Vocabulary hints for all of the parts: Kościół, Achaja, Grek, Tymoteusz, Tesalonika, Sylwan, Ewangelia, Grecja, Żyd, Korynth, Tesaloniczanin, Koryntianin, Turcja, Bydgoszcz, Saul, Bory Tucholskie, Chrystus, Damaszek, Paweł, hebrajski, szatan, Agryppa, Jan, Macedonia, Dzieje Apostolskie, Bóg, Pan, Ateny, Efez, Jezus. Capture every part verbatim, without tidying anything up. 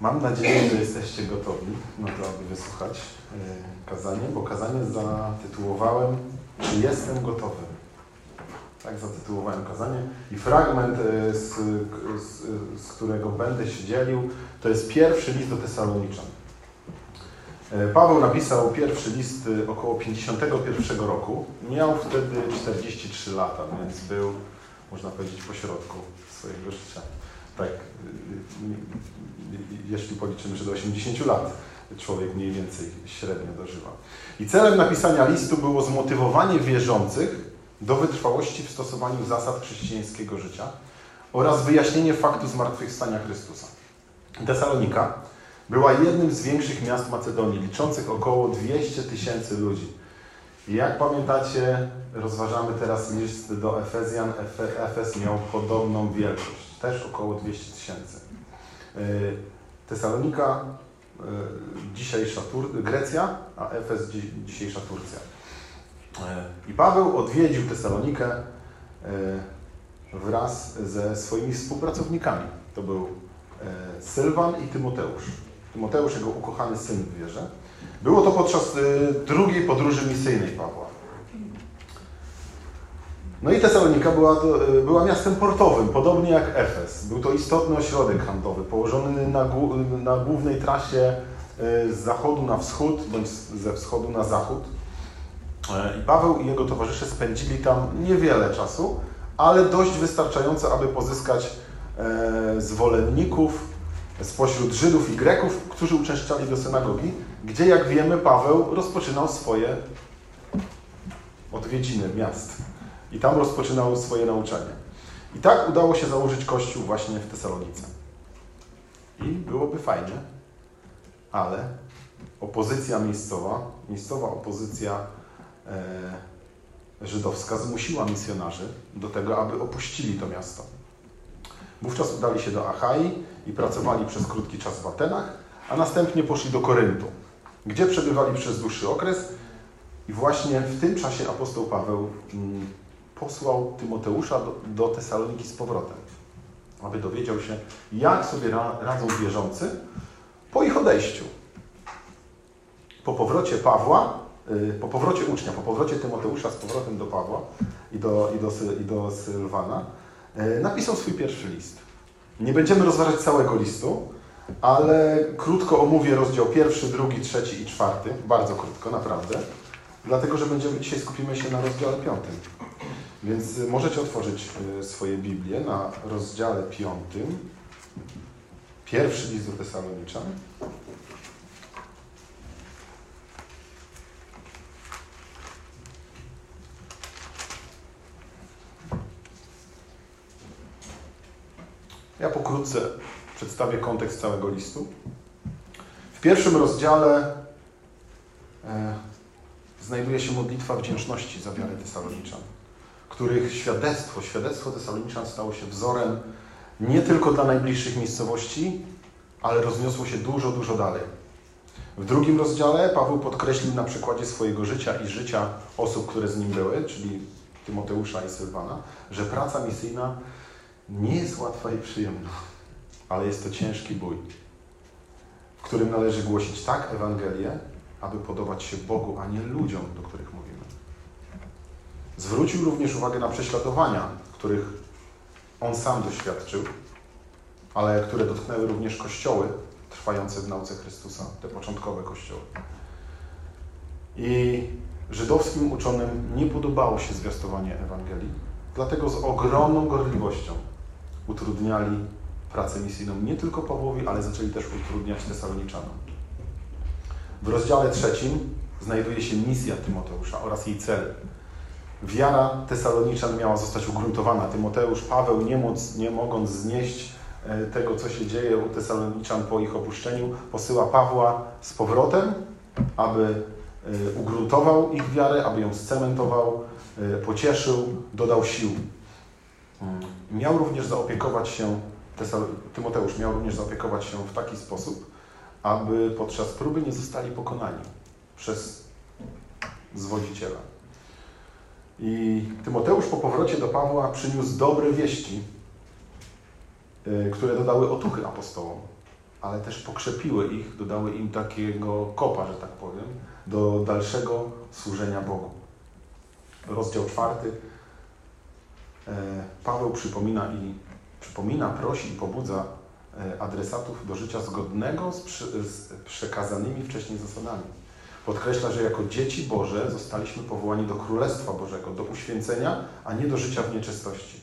Mam nadzieję, że jesteście gotowi na to, aby wysłuchać kazanie, bo kazanie zatytułowałem "Czy jestem gotowy?" Tak zatytułowałem kazanie i fragment, z, z, z którego będę się dzielił, to jest pierwszy list do Tesaloniczan. Paweł napisał pierwszy list około pięćdziesiątego pierwszego roku. Miał wtedy czterdzieści trzy lata, więc był, można powiedzieć, pośrodku swojego życia. Tak, jeśli policzymy, że do osiemdziesięciu lat człowiek mniej więcej średnio dożywa. I celem napisania listu było zmotywowanie wierzących do wytrwałości w stosowaniu zasad chrześcijańskiego życia oraz wyjaśnienie faktu zmartwychwstania Chrystusa. Tesalonika była jednym z większych miast Macedonii, liczących około dwieście tysięcy ludzi. I jak pamiętacie, rozważamy teraz list do Efezjan. Efes miał podobną wielkość, też około dwieście tysięcy. Tesalonika, dzisiejsza Tur- Grecja, a Efes, dzisiejsza Turcja. I Paweł odwiedził Tesalonikę wraz ze swoimi współpracownikami. To był Sylwan i Tymoteusz. Tymoteusz, jego ukochany syn w wierze. Było to podczas drugiej podróży misyjnej Pawła. No i Tesalonika była, była miastem portowym, podobnie jak Efes. Był to istotny ośrodek handlowy, położony na, na głównej trasie z zachodu na wschód, bądź ze wschodu na zachód. I Paweł i jego towarzysze spędzili tam niewiele czasu, ale dość wystarczająco, aby pozyskać zwolenników spośród Żydów i Greków, którzy uczęszczali do synagogi, gdzie, jak wiemy, Paweł rozpoczynał swoje odwiedziny miast. I tam rozpoczynał swoje nauczanie. I tak udało się założyć kościół właśnie w Tesalonice. I byłoby fajnie, ale opozycja miejscowa, miejscowa opozycja e, żydowska zmusiła misjonarzy do tego, aby opuścili to miasto. Wówczas udali się do Achai i pracowali przez krótki czas w Atenach, a następnie poszli do Koryntu, gdzie przebywali przez dłuższy okres. I właśnie w tym czasie apostoł Paweł posłał Tymoteusza do, do Tesaloniki z powrotem, aby dowiedział się, jak sobie ra, radzą wierzący po ich odejściu. Po powrocie Pawła, po powrocie ucznia, po powrocie Tymoteusza z powrotem do Pawła i do, i do, i do Sylwana, napisał swój pierwszy list. Nie będziemy rozważać całego listu, ale krótko omówię rozdział pierwszy, drugi, trzeci i czwarty. Bardzo krótko, naprawdę. Dlatego, że będziemy dzisiaj skupimy się na rozdziale piątym. Więc możecie otworzyć swoje Biblię na rozdziale piątym. Pierwszy list do Tesaloniczan. Ja pokrótce przedstawię kontekst całego listu. W pierwszym rozdziale e, znajduje się modlitwa wdzięczności za wiarę Tesaloniczan, których świadectwo, świadectwo Tesaloniczan stało się wzorem nie tylko dla najbliższych miejscowości, ale rozniosło się dużo, dużo dalej. W drugim rozdziale Paweł podkreślił na przykładzie swojego życia i życia osób, które z nim były, czyli Tymoteusza i Sylwana, że praca misyjna nie jest łatwa i przyjemna, ale jest to ciężki bój, w którym należy głosić tak Ewangelię, aby podobać się Bogu, a nie ludziom, do których mówimy. Zwrócił również uwagę na prześladowania, których on sam doświadczył, ale które dotknęły również kościoły trwające w nauce Chrystusa, te początkowe kościoły. I żydowskim uczonym nie podobało się zwiastowanie Ewangelii, dlatego z ogromną gorliwością utrudniali pracę misyjną nie tylko Pawłowi, ale zaczęli też utrudniać Tesaloniczanom. W rozdziale trzecim znajduje się misja Tymoteusza oraz jej cel. Wiara Tesaloniczan miała zostać ugruntowana. Tymoteusz, Paweł, nie, móc, nie mogąc znieść tego, co się dzieje u Tesaloniczan po ich opuszczeniu, posyła Pawła z powrotem, aby ugruntował ich wiarę, aby ją scementował, pocieszył, dodał sił. Miał również zaopiekować się, Tymoteusz miał również zaopiekować się w taki sposób, aby podczas próby nie zostali pokonani przez zwodziciela. I Tymoteusz po powrocie do Pawła przyniósł dobre wieści, które dodały otuchy apostołom. ale też pokrzepiły ich, dodały im takiego kopa, że tak powiem, do dalszego służenia Bogu. Rozdział czwarty. Paweł przypomina, i, przypomina, prosi i pobudza adresatów do życia zgodnego z, przy, z przekazanymi wcześniej zasadami. Podkreśla, że jako dzieci Boże zostaliśmy powołani do Królestwa Bożego, do uświęcenia, a nie do życia w nieczystości.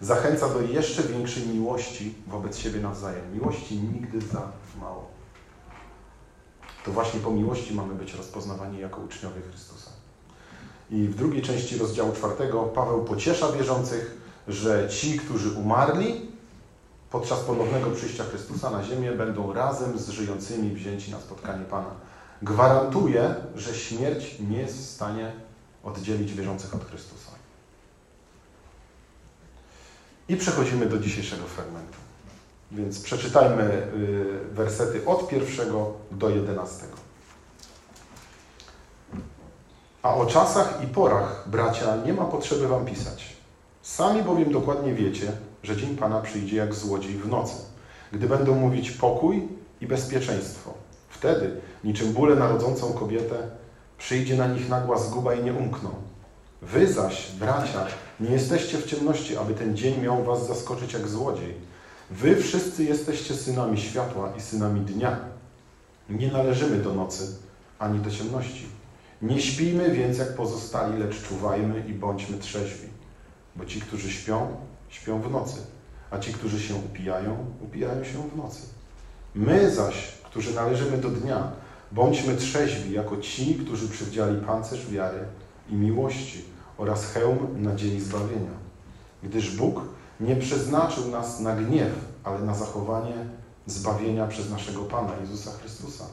Zachęca do jeszcze większej miłości wobec siebie nawzajem. Miłości nigdy za mało. To właśnie po miłości mamy być rozpoznawani jako uczniowie Chrystusa. I w drugiej części rozdziału czwartego Paweł pociesza wierzących, że ci, którzy umarli podczas ponownego przyjścia Chrystusa na ziemię, będą razem z żyjącymi wzięci na spotkanie Pana. Gwarantuje, że śmierć nie jest w stanie oddzielić wierzących od Chrystusa. I przechodzimy do dzisiejszego fragmentu. Więc przeczytajmy wersety od pierwszego do jedenastego. A o czasach i porach, bracia, nie ma potrzeby wam pisać. Sami bowiem dokładnie wiecie, że dzień Pana przyjdzie jak złodziej w nocy, gdy będą mówić pokój i bezpieczeństwo. Wtedy, niczym bólę narodzącą kobietę, przyjdzie na nich nagła zguba i nie umkną. Wy zaś, bracia, nie jesteście w ciemności, aby ten dzień miał was zaskoczyć jak złodziej. Wy wszyscy jesteście synami światła i synami dnia. Nie należymy do nocy, ani do ciemności. Nie śpijmy więc jak pozostali, lecz czuwajmy i bądźmy trzeźwi. Bo ci, którzy śpią, śpią w nocy, a ci, którzy się upijają, upijają się w nocy. My zaś, którzy należymy do dnia, bądźmy trzeźwi jako ci, którzy przywdziali pancerz wiary i miłości oraz hełm nadziei zbawienia. Gdyż Bóg nie przeznaczył nas na gniew, ale na zachowanie zbawienia przez naszego Pana Jezusa Chrystusa.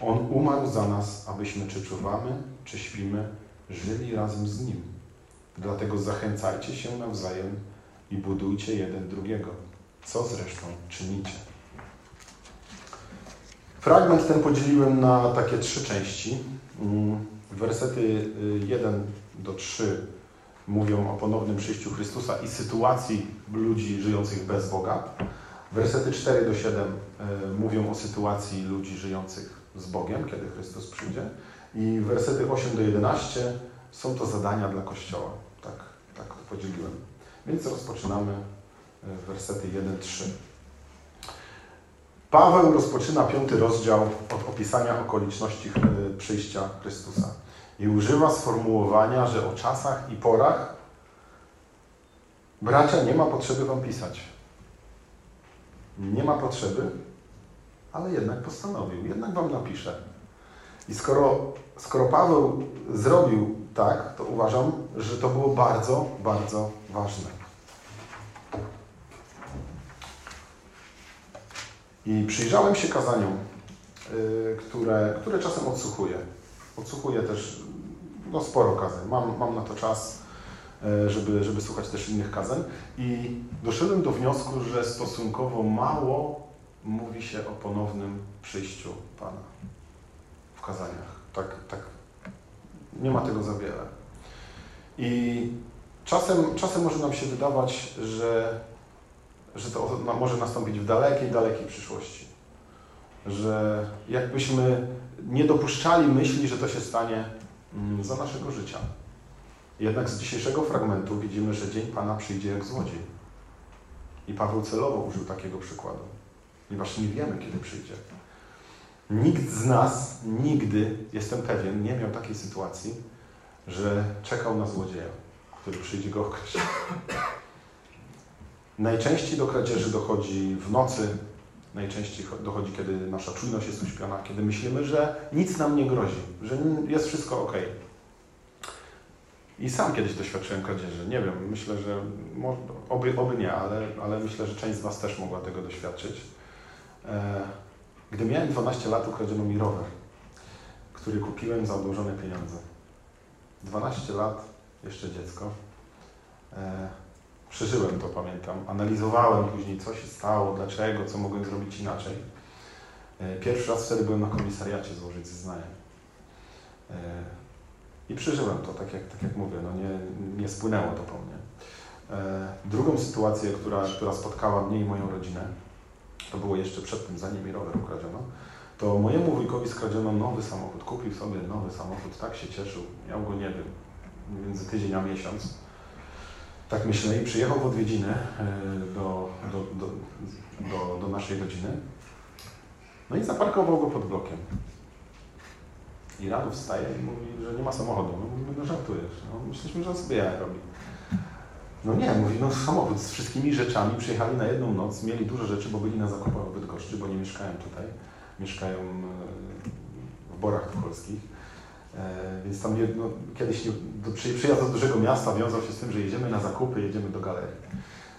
On umarł za nas, abyśmy czy czuwamy, czy śpimy, żyli razem z Nim. Dlatego zachęcajcie się nawzajem i budujcie jeden drugiego, co zresztą czynicie. Fragment ten podzieliłem na takie trzy części. Wersety jeden do trzech mówią o ponownym przyjściu Chrystusa i sytuacji ludzi żyjących bez Boga. Wersety cztery do siedem mówią o sytuacji ludzi żyjących z Bogiem, kiedy Chrystus przyjdzie. I wersety osiem do jedenastu są to zadania dla Kościoła. Tak, tak to podzieliłem. Więc rozpoczynamy wersety jeden do trzech. Paweł rozpoczyna piąty rozdział od opisania okoliczności przyjścia Chrystusa i używa sformułowania, że o czasach i porach, bracia, nie ma potrzeby wam pisać. Nie ma potrzeby, ale jednak postanowił, jednak wam napiszę. I skoro, skoro Paweł zrobił tak, to uważam, że to było bardzo, bardzo ważne. I przyjrzałem się kazaniom, yy, które, które czasem odsłuchuję. Odsłuchuję też no, sporo kazań. Mam, mam na to czas, yy, żeby, żeby słuchać też innych kazań. I doszedłem do wniosku, że stosunkowo mało mówi się o ponownym przyjściu Pana w kazaniach. Tak, tak. Nie ma tego za wiele. I czasem, czasem może nam się wydawać, że że to może nastąpić w dalekiej, dalekiej przyszłości. Że jakbyśmy nie dopuszczali myśli, że to się stanie za naszego życia. Jednak z dzisiejszego fragmentu widzimy, że dzień Pana przyjdzie jak złodziej. I Paweł celowo użył takiego przykładu, ponieważ nie wiemy, kiedy przyjdzie. Nikt z nas nigdy, jestem pewien, nie miał takiej sytuacji, że czekał na złodzieja, który przyjdzie go okraść. Najczęściej do kradzieży dochodzi w nocy, najczęściej dochodzi, kiedy nasza czujność jest uśpiona, kiedy myślimy, że nic nam nie grozi, że jest wszystko ok. I sam kiedyś doświadczyłem kradzieży, nie wiem, myślę, że oby, oby nie, ale, ale myślę, że część z Was też mogła tego doświadczyć. Gdy miałem dwanaście lat, ukradziono mi rower, który kupiłem za odłożone pieniądze. dwanaście lat, jeszcze dziecko. Przeżyłem to, pamiętam. Analizowałem później, co się stało, dlaczego, co mogłem zrobić inaczej. Pierwszy raz wtedy byłem na komisariacie złożyć zeznanie. I przeżyłem to, tak jak, tak jak mówię, no nie, nie spłynęło to po mnie. Drugą sytuację, która, która spotkała mnie i moją rodzinę, to było jeszcze przed tym, zanim mi rower ukradziono, to mojemu wujkowi skradziono nowy samochód. Kupił sobie nowy samochód, tak się cieszył. Miał go, nie wiem, między tydzień a miesiąc. Tak myślę i przyjechał w odwiedziny do, do, do, do, do naszej rodziny. No i zaparkował go pod blokiem. I rano wstaje i mówi, że nie ma samochodu. No mówimy, no żartujesz. No, myśleliśmy, że on sobie jaja robi. No nie, mówi, no samochód z wszystkimi rzeczami. Przyjechali na jedną noc, mieli dużo rzeczy, bo byli na zakupach w Bydgoszczy, bo nie mieszkają tutaj. Mieszkają w Borach Tucholskich. Więc tam jedno, kiedyś do przyjazdu do dużego miasta wiązał się z tym, że jedziemy na zakupy, jedziemy do galerii.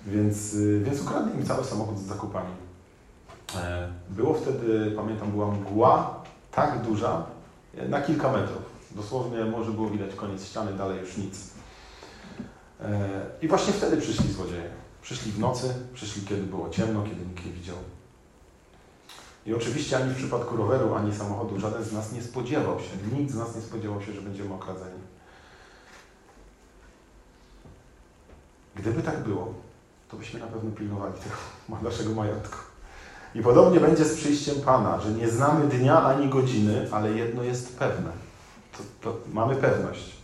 Więc, więc ukradli im cały samochód z zakupami. Było wtedy, pamiętam, była mgła tak duża, na kilka metrów. Dosłownie może było widać koniec ściany, dalej już nic. I właśnie wtedy przyszli złodzieje. Przyszli w nocy, przyszli kiedy było ciemno, kiedy nikt nie widział. I oczywiście ani w przypadku roweru, ani samochodu żaden z nas nie spodziewał się, nikt z nas nie spodziewał się, że będziemy okradzeni. Gdyby tak było, to byśmy na pewno pilnowali tego naszego majątku. I podobnie będzie z przyjściem Pana, że nie znamy dnia ani godziny, ale jedno jest pewne. To, to mamy pewność.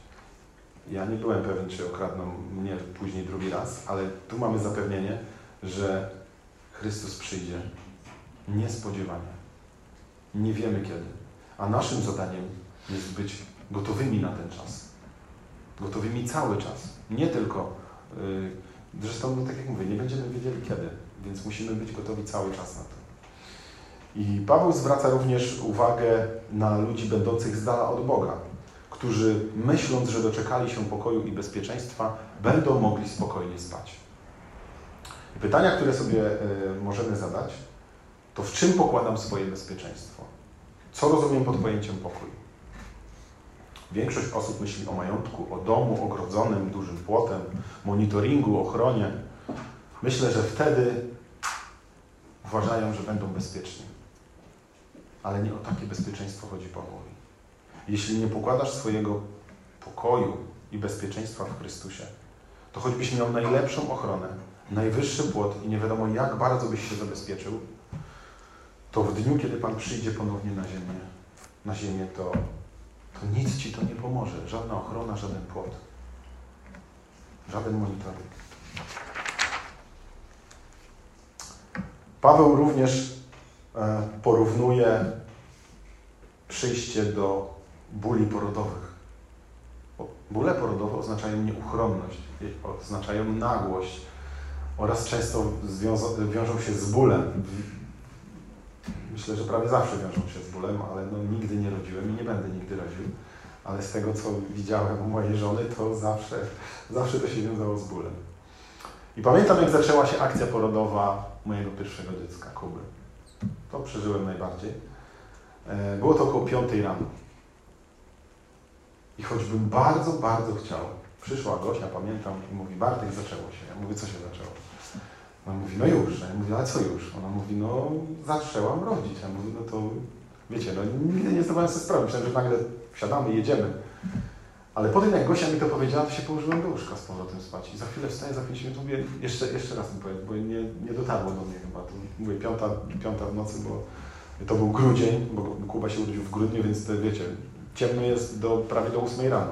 Ja nie byłem pewien, czy okradną mnie później drugi raz, ale tu mamy zapewnienie, że Chrystus przyjdzie niespodziewanie. Nie wiemy kiedy. A naszym zadaniem jest być gotowymi na ten czas. Gotowymi cały czas. Nie tylko... Yy, zresztą, no tak jak mówię, nie będziemy wiedzieli kiedy. Więc musimy być gotowi cały czas na to. I Paweł zwraca również uwagę na ludzi będących z dala od Boga, którzy myśląc, że doczekali się pokoju i bezpieczeństwa, będą mogli spokojnie spać. Pytania, które sobie y, możemy zadać, to w czym pokładam swoje bezpieczeństwo? Co rozumiem pod pojęciem pokój? Większość osób myśli o majątku, o domu ogrodzonym dużym płotem, monitoringu, ochronie. Myślę, że wtedy uważają, że będą bezpieczni. Ale nie o takie bezpieczeństwo chodzi Paweł. Jeśli nie pokładasz swojego pokoju i bezpieczeństwa w Chrystusie, to choćbyś miał najlepszą ochronę, najwyższy płot i nie wiadomo jak bardzo byś się zabezpieczył, to w dniu, kiedy Pan przyjdzie ponownie na ziemię, na ziemię to, to nic Ci to nie pomoże. Żadna ochrona, żaden płot. Żaden monitoring. Paweł również porównuje przyjście do bóli porodowych. Bóle porodowe oznaczają nieuchronność, oznaczają nagłość oraz często wiążą się z bólem. Myślę, że prawie zawsze wiążą się z bólem, ale no nigdy nie rodziłem i nie będę nigdy rodził. Ale z tego, co widziałem u mojej żony, to zawsze, zawsze to się wiązało z bólem. I pamiętam, jak zaczęła się akcja porodowa mojego pierwszego dziecka, Kuby. To przeżyłem najbardziej. Było to około piątej rano. I choćbym bardzo, bardzo chciał, przyszła Gosia, pamiętam, i mówi, Bartek, zaczęło się. Ja mówię, co się zaczęło? Ona mówi, no już. Ja mówię, ale co już? Ona mówi, no zaczęłam rodzić. Ja mówię, no to wiecie, no nigdy nie zdawałem sobie sprawy. Myślałem, że nagle wsiadamy, jedziemy. Ale po tym, jak Gosia mi to powiedziała, to się położyłem do łóżka z powrotem spać. I za chwilę wstaję, za pięć minut mówię, jeszcze, jeszcze raz mi powiem, bo nie, nie dotarło do mnie chyba. To, mówię, piąta, piąta w nocy, bo to był grudzień, bo Kuba się urodził w grudniu, więc to, wiecie, ciemno jest do, prawie do ósmej rano.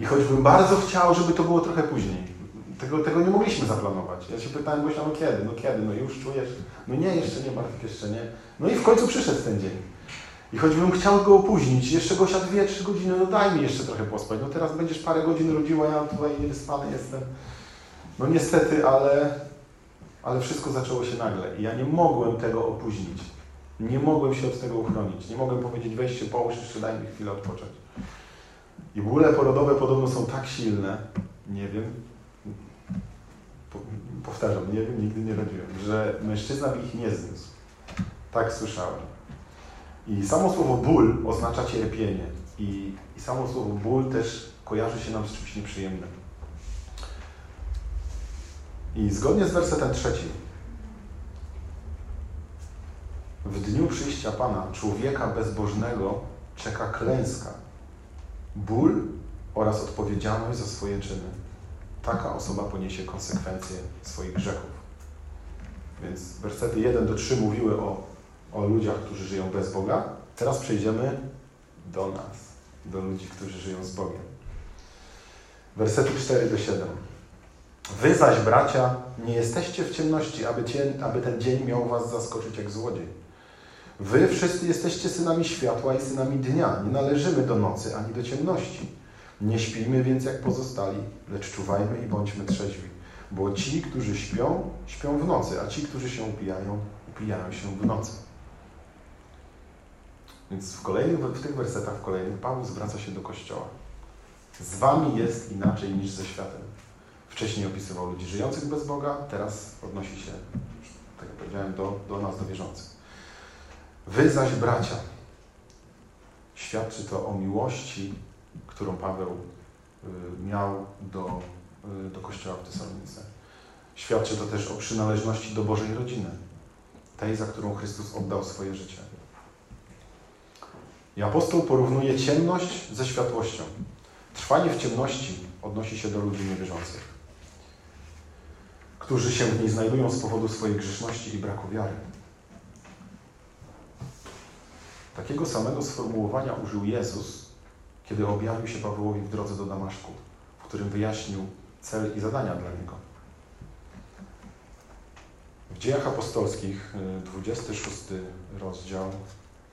I choćbym bardzo chciał, żeby to było trochę później. Tego, tego nie mogliśmy zaplanować. Ja się pytałem Gosia, no kiedy, no kiedy, no już czujesz? No nie, jeszcze nie, Bartek, jeszcze nie. No i w końcu przyszedł ten dzień. I choćbym chciał go opóźnić, jeszcze Gosia dwie, trzy godziny, no daj mi jeszcze trochę pospać, no teraz będziesz parę godzin rodziła, ja tutaj niewyspany jestem. No niestety, ale, ale wszystko zaczęło się nagle i ja nie mogłem tego opóźnić. Nie mogłem się od tego uchronić, nie mogłem powiedzieć weź się połóż, jeszcze daj mi chwilę odpocząć. I bóle porodowe podobno są tak silne, nie wiem, po, powtarzam, nie wiem, nigdy nie rodziłem, że mężczyzna by ich nie zniósł. Tak słyszałem. I samo słowo ból oznacza cierpienie. I, I samo słowo ból też kojarzy się nam z czymś nieprzyjemnym. I zgodnie z wersetem trzecim, w dniu przyjścia Pana człowieka bezbożnego czeka klęska, ból oraz odpowiedzialność za swoje czyny. Taka osoba poniesie konsekwencje swoich grzechów. Więc wersety jeden do trzech mówiły o, o ludziach, którzy żyją bez Boga. Teraz przejdziemy do nas, do ludzi, którzy żyją z Bogiem. Wersety cztery do siedem. Wy zaś, bracia, nie jesteście w ciemności, aby, cień, aby ten dzień miał was zaskoczyć jak złodziej. Wy wszyscy jesteście synami światła i synami dnia. Nie należymy do nocy ani do ciemności. Nie śpijmy więc jak pozostali, lecz czuwajmy i bądźmy trzeźwi. Bo ci, którzy śpią, śpią w nocy, a ci, którzy się upijają, upijają się w nocy. Więc w, kolejnych, w tych wersetach, w kolejnych, Paweł zwraca się do Kościoła. Z wami jest inaczej niż ze światem. Wcześniej opisywał ludzi żyjących bez Boga, teraz odnosi się, tak jak powiedziałem, do, do nas, do wierzących. Wy zaś, bracia, świadczy to o miłości, którą Paweł miał do, do Kościoła w Tesalonice. Świadczy to też o przynależności do Bożej rodziny, tej, za którą Chrystus oddał swoje życie. I apostoł porównuje ciemność ze światłością. Trwanie w ciemności odnosi się do ludzi niewierzących, którzy się w niej znajdują z powodu swojej grzeszności i braku wiary. Takiego samego sformułowania użył Jezus, kiedy objawił się Pawłowi w drodze do Damaszku, w którym wyjaśnił cel i zadania dla niego. W Dziejach Apostolskich, dwudziesty szósty rozdział,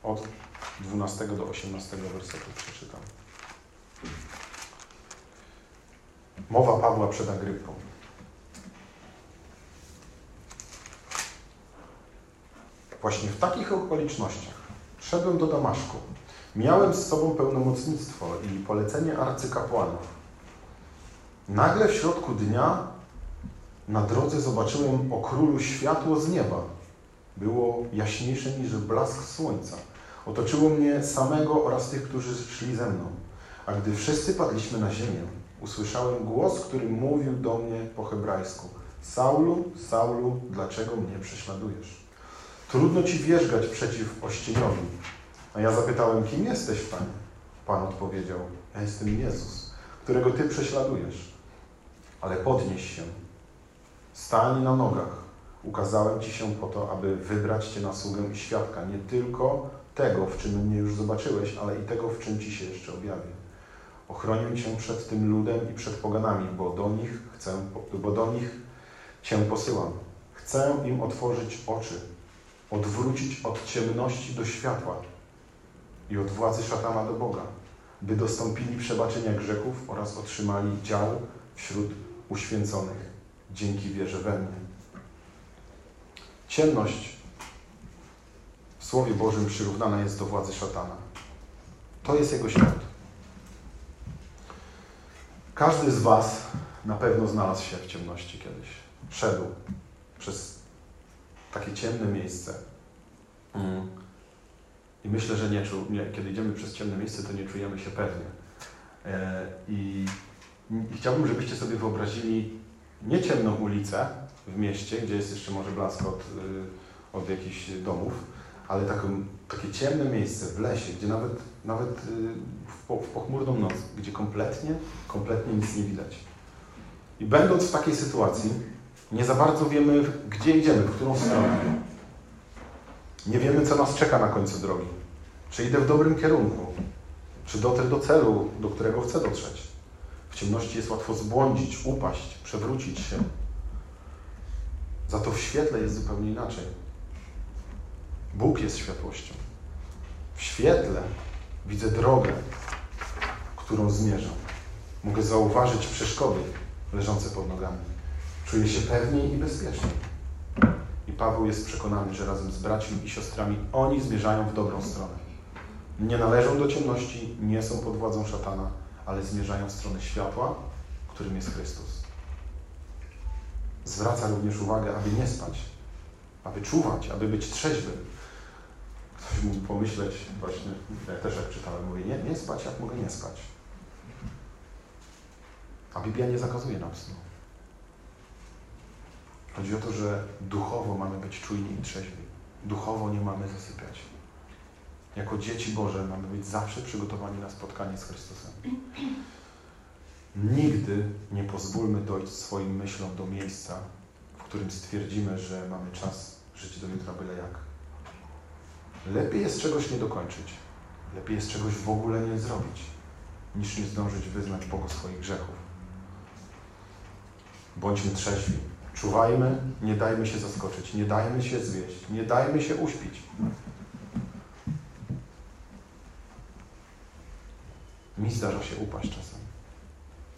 od dwunastego do osiemnastego wersetu przeczytam. Mowa Pawła przed Agryppą. Właśnie w takich okolicznościach szedłem do Damaszku. Miałem z sobą pełnomocnictwo i polecenie arcykapłanów. Nagle w środku dnia na drodze zobaczyłem o królu światło z nieba. Było jaśniejsze niż blask słońca. Otoczyło mnie samego oraz tych, którzy szli ze mną. A gdy wszyscy padliśmy na ziemię, usłyszałem głos, który mówił do mnie po hebrajsku. Saulu, Saulu, dlaczego mnie prześladujesz? Trudno ci wierzgać przeciw ościeniowi. A ja zapytałem, kim jesteś, Panie? Pan odpowiedział, ja jestem Jezus, którego Ty prześladujesz. Ale podnieś się, stań na nogach. Ukazałem Ci się po to, aby wybrać Cię na sługę i świadka, nie tylko tego, w czym mnie już zobaczyłeś, ale i tego, w czym Ci się jeszcze objawię. Ochronię Cię przed tym ludem i przed poganami, bo do nich chcę, bo do nich Cię posyłam. Chcę im otworzyć oczy, odwrócić od ciemności do światła i od władzy szatana do Boga, by dostąpili przebaczenia grzechów oraz otrzymali dział wśród uświęconych dzięki wierze we mnie. Ciemność w Słowie Bożym przyrównana jest do władzy szatana. To jest jego świat. Każdy z was na pewno znalazł się w ciemności kiedyś. Szedł przez takie ciemne miejsce. Mm. I myślę, że nie czu, nie, kiedy idziemy przez ciemne miejsce, to nie czujemy się pewnie. E, i, I chciałbym, żebyście sobie wyobrazili nie ciemną ulicę w mieście, gdzie jest jeszcze może blask od, od jakichś domów, ale takie, takie ciemne miejsce w lesie, gdzie nawet, nawet w, w pochmurną noc, gdzie kompletnie, kompletnie nic nie widać. I będąc w takiej sytuacji, nie za bardzo wiemy, gdzie idziemy, w którą stronę. Nie wiemy, co nas czeka na końcu drogi. Czy idę w dobrym kierunku? Czy dotrę do celu, do którego chcę dotrzeć? W ciemności jest łatwo zbłądzić, upaść, przewrócić się. Za to w świetle jest zupełnie inaczej. Bóg jest światłością. W świetle widzę drogę, którą zmierzam. Mogę zauważyć przeszkody leżące pod nogami. Czuję się pewniej i bezpieczniej. I Paweł jest przekonany, że razem z braćmi i siostrami oni zmierzają w dobrą stronę. Nie należą do ciemności, nie są pod władzą szatana, ale zmierzają w stronę światła, którym jest Chrystus. Zwraca również uwagę, aby nie spać, aby czuwać, aby być trzeźwym. Ktoś mógł pomyśleć, właśnie, ja też jak czytałem, mówię, nie, nie spać, jak mogę nie spać. A Biblia nie zakazuje nam snu. Chodzi o to, że duchowo mamy być czujni i trzeźwi. Duchowo nie mamy zasypiać. Jako dzieci Boże mamy być zawsze przygotowani na spotkanie z Chrystusem. Nigdy nie pozwólmy dojść swoim myślom do miejsca, w którym stwierdzimy, że mamy czas żyć do jutra byle jak. Lepiej jest czegoś nie dokończyć, lepiej jest czegoś w ogóle nie zrobić, niż nie zdążyć wyznać Bogu swoich grzechów. Bądźmy trzeźwi, czuwajmy, nie dajmy się zaskoczyć, nie dajmy się zwieść, nie dajmy się uśpić. Mi zdarza się upaść czasem.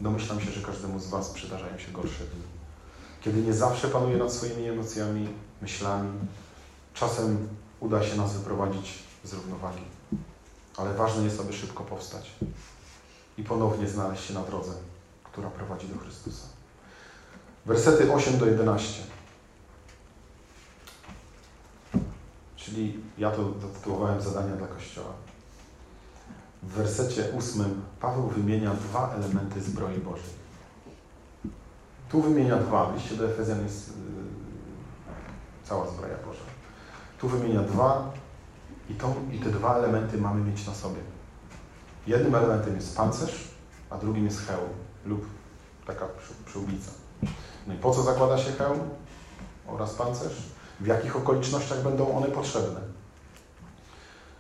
Domyślam się, że każdemu z Was przydarzają się gorsze dni. Kiedy nie zawsze panuję nad swoimi emocjami, myślami, czasem uda się nas wyprowadzić z równowagi. Ale ważne jest, aby szybko powstać i ponownie znaleźć się na drodze, która prowadzi do Chrystusa. Wersety osiem do jedenastego. Czyli ja to zatytułowałem zadania dla Kościoła. W wersecie ósmym Paweł wymienia dwa elementy zbroi Bożej. Tu wymienia dwa. W liście do Efezjan jest yy, cała zbroja Boża. Tu wymienia dwa i, to, i te dwa elementy mamy mieć na sobie. Jednym elementem jest pancerz, a drugim jest hełm lub taka przyłbica. No i po co zakłada się hełm oraz pancerz? W jakich okolicznościach będą one potrzebne?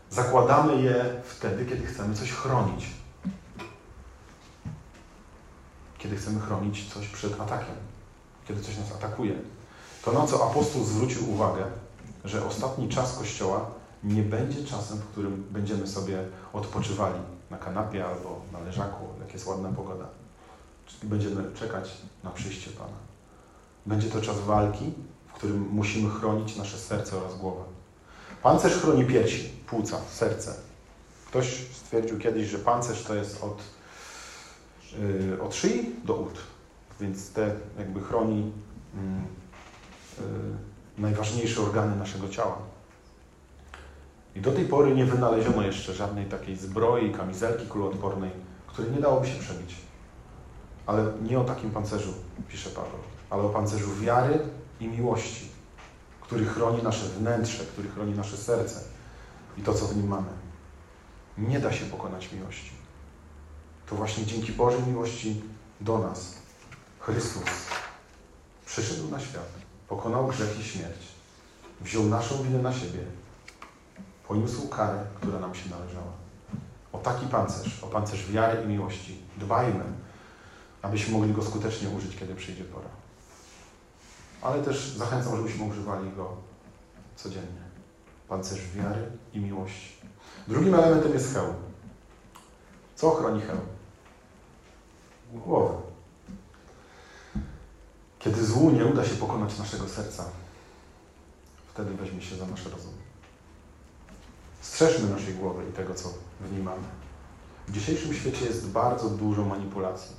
Zakładamy je wtedy, kiedy chcemy coś chronić. Kiedy chcemy chronić coś przed atakiem. Kiedy coś nas atakuje. To, na co apostoł zwrócił uwagę, że ostatni czas Kościoła nie będzie czasem, w którym będziemy sobie odpoczywali na kanapie albo na leżaku, jak jest ładna pogoda. Będziemy czekać na przyjście Pana. Będzie to czas walki, w którym musimy chronić nasze serce oraz głowę. Pancerz chroni piersi, płuca, serce. Ktoś stwierdził kiedyś, że pancerz to jest od, yy, od szyi do ud. Więc te jakby chroni yy, yy, najważniejsze organy naszego ciała. I do tej pory nie wynaleziono jeszcze żadnej takiej zbroi, kamizelki kuloodpornej, której nie dałoby się przebić. Ale nie o takim pancerzu pisze Paweł, ale o pancerzu wiary i miłości, który chroni nasze wnętrze, który chroni nasze serce i to, co w nim mamy. Nie da się pokonać miłości. To właśnie dzięki Bożej miłości do nas Chrystus przyszedł na świat, pokonał grzech i śmierć, wziął naszą winę na siebie, poniósł karę, która nam się należała. O taki pancerz, o pancerz wiary i miłości dbajmy, abyśmy mogli go skutecznie użyć, kiedy przyjdzie pora. Ale też zachęcam, żebyśmy używali go codziennie. Pancerz wiary i miłości. Drugim elementem jest hełm. Co chroni hełm? Głowę. Kiedy złu nie uda się pokonać naszego serca, wtedy weźmie się za nasz rozum. Strzeżmy naszej głowy i tego, co w niej mamy. W dzisiejszym świecie jest bardzo dużo manipulacji.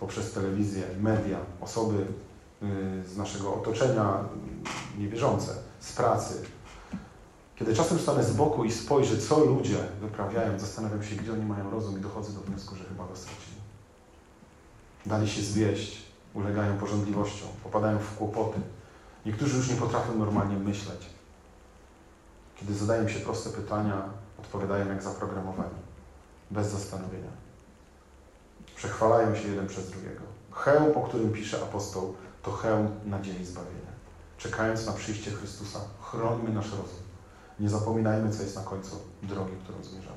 Poprzez telewizję, media, osoby z naszego otoczenia niewierzące, z pracy. Kiedy czasem stanę z boku i spojrzę, co ludzie wyprawiają, zastanawiam się, gdzie oni mają rozum i dochodzę do wniosku, że chyba go stracili. Dali się zwieść, ulegają pożądliwościom, popadają w kłopoty. Niektórzy już nie potrafią normalnie myśleć. Kiedy zadają im się proste pytania, odpowiadają jak zaprogramowani, bez zastanowienia. Przechwalają się jeden przez drugiego. Hełm, o którym pisze apostoł, to hełm nadziei zbawienia. Czekając na przyjście Chrystusa, chronimy nasz rozum. Nie zapominajmy, co jest na końcu drogi, którą zmierzamy.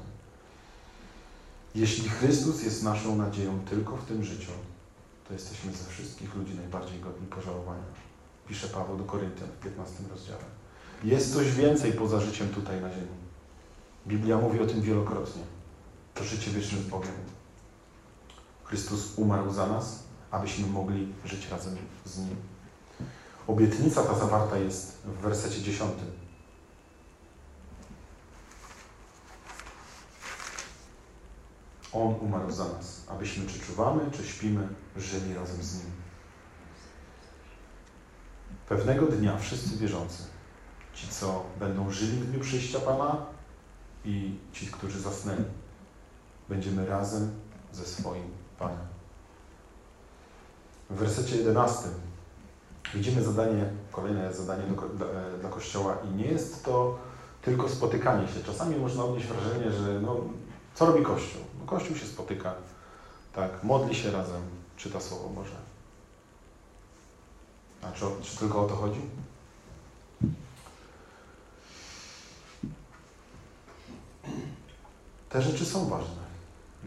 Jeśli Chrystus jest naszą nadzieją tylko w tym życiu, to jesteśmy ze wszystkich ludzi najbardziej godni pożałowania. Pisze Paweł do Koryntian w piętnastym rozdziale. Jest coś więcej poza życiem tutaj na ziemi. Biblia mówi o tym wielokrotnie. To życie wieczne z Bogiem. Chrystus umarł za nas, abyśmy mogli żyć razem z Nim. Obietnica ta zawarta jest w wersecie dziesiątym. On umarł za nas, abyśmy czy czuwamy, czy śpimy, żyli razem z Nim. Pewnego dnia wszyscy wierzący, ci, co będą żyli w dniu przyjścia Pana i ci, którzy zasnęli, będziemy razem ze swoim Panem. W wersecie jedenastym widzimy zadanie, kolejne zadanie do, do, dla Kościoła i nie jest to tylko spotykanie się. Czasami można odnieść wrażenie, że no, co robi Kościół? No, Kościół się spotyka, tak, modli się razem, czyta Słowo Boże. A czy, czy tylko o to chodzi? Te rzeczy są ważne.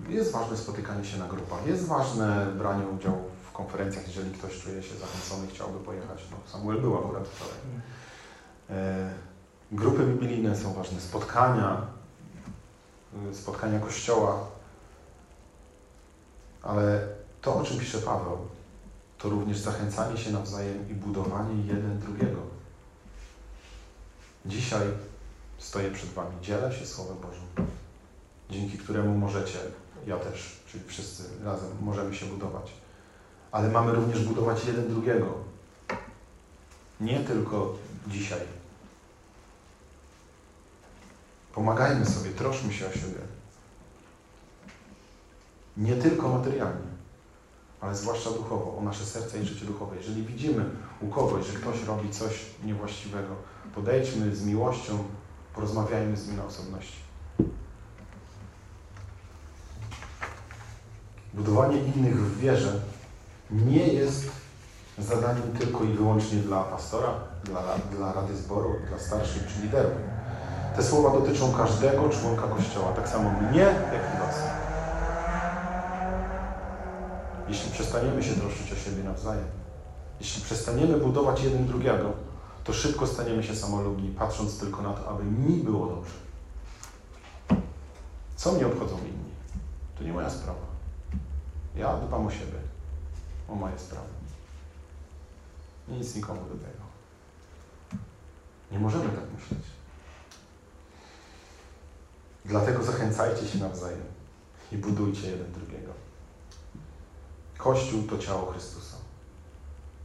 Jest ważne spotykanie się na grupach, jest ważne branie udziału w konferencjach, jeżeli ktoś czuje się zachęcony, chciałby pojechać. No, Samuel był akurat wczoraj. E, grupy biblijne są ważne, spotkania, spotkania Kościoła. Ale to, o czym pisze Paweł, to również zachęcanie się nawzajem i budowanie jeden drugiego. Dzisiaj stoję przed Wami, dzielę się Słowem Bożym, dzięki któremu możecie, ja też, czyli wszyscy razem możemy się budować. Ale mamy również budować jeden drugiego. Nie tylko dzisiaj. Pomagajmy sobie, troszmy się o siebie. Nie tylko materialnie, ale zwłaszcza duchowo, o nasze serce i życie duchowe. Jeżeli widzimy u kogoś, że ktoś robi coś niewłaściwego, podejdźmy z miłością, porozmawiajmy z nim na osobności. Budowanie innych w wierze nie jest zadaniem tylko i wyłącznie dla pastora, dla, dla Rady Zboru, dla starszych czy liderów. Te słowa dotyczą każdego członka Kościoła, tak samo mnie, jak i Was. Jeśli przestaniemy się troszczyć o siebie nawzajem, jeśli przestaniemy budować jeden drugiego, to szybko staniemy się samolubni, patrząc tylko na to, aby mi było dobrze. Co mnie obchodzą inni? To nie moja sprawa. Ja dbam o siebie, o moje sprawy. I nic nikomu do tego. Nie możemy tak myśleć. Dlatego zachęcajcie się nawzajem i budujcie jeden drugiego. Kościół to ciało Chrystusa.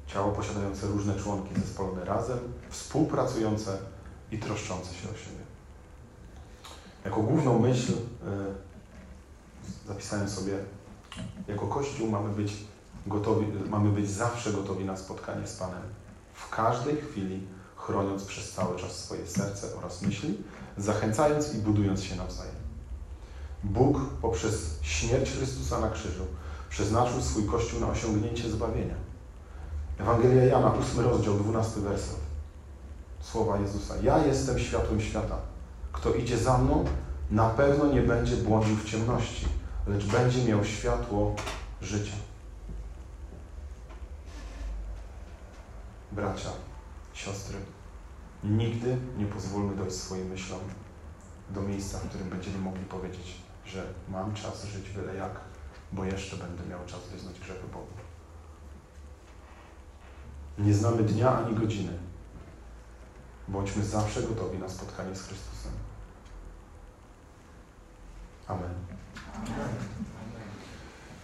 Ciało posiadające różne członki zespolone razem, współpracujące i troszczące się o siebie. Jako główną myśl yy, zapisałem sobie: jako Kościół mamy być gotowi, mamy być zawsze gotowi na spotkanie z Panem. W każdej chwili, chroniąc przez cały czas swoje serce oraz myśli, zachęcając i budując się nawzajem. Bóg poprzez śmierć Chrystusa na krzyżu przeznaczył swój Kościół na osiągnięcie zbawienia. Ewangelia Jana, ósmy rozdział, dwunasty werset. Słowa Jezusa. Ja jestem światłem świata. Kto idzie za mną, na pewno nie będzie błądził w ciemności, lecz będzie miał światło życia. Bracia, siostry, nigdy nie pozwólmy dojść swoim myślom do miejsca, w którym będziemy mogli powiedzieć, że mam czas żyć byle jak, bo jeszcze będę miał czas wyznać grzechy Bogu. Nie znamy dnia ani godziny. Bądźmy zawsze gotowi na spotkanie z Chrystusem. Amen.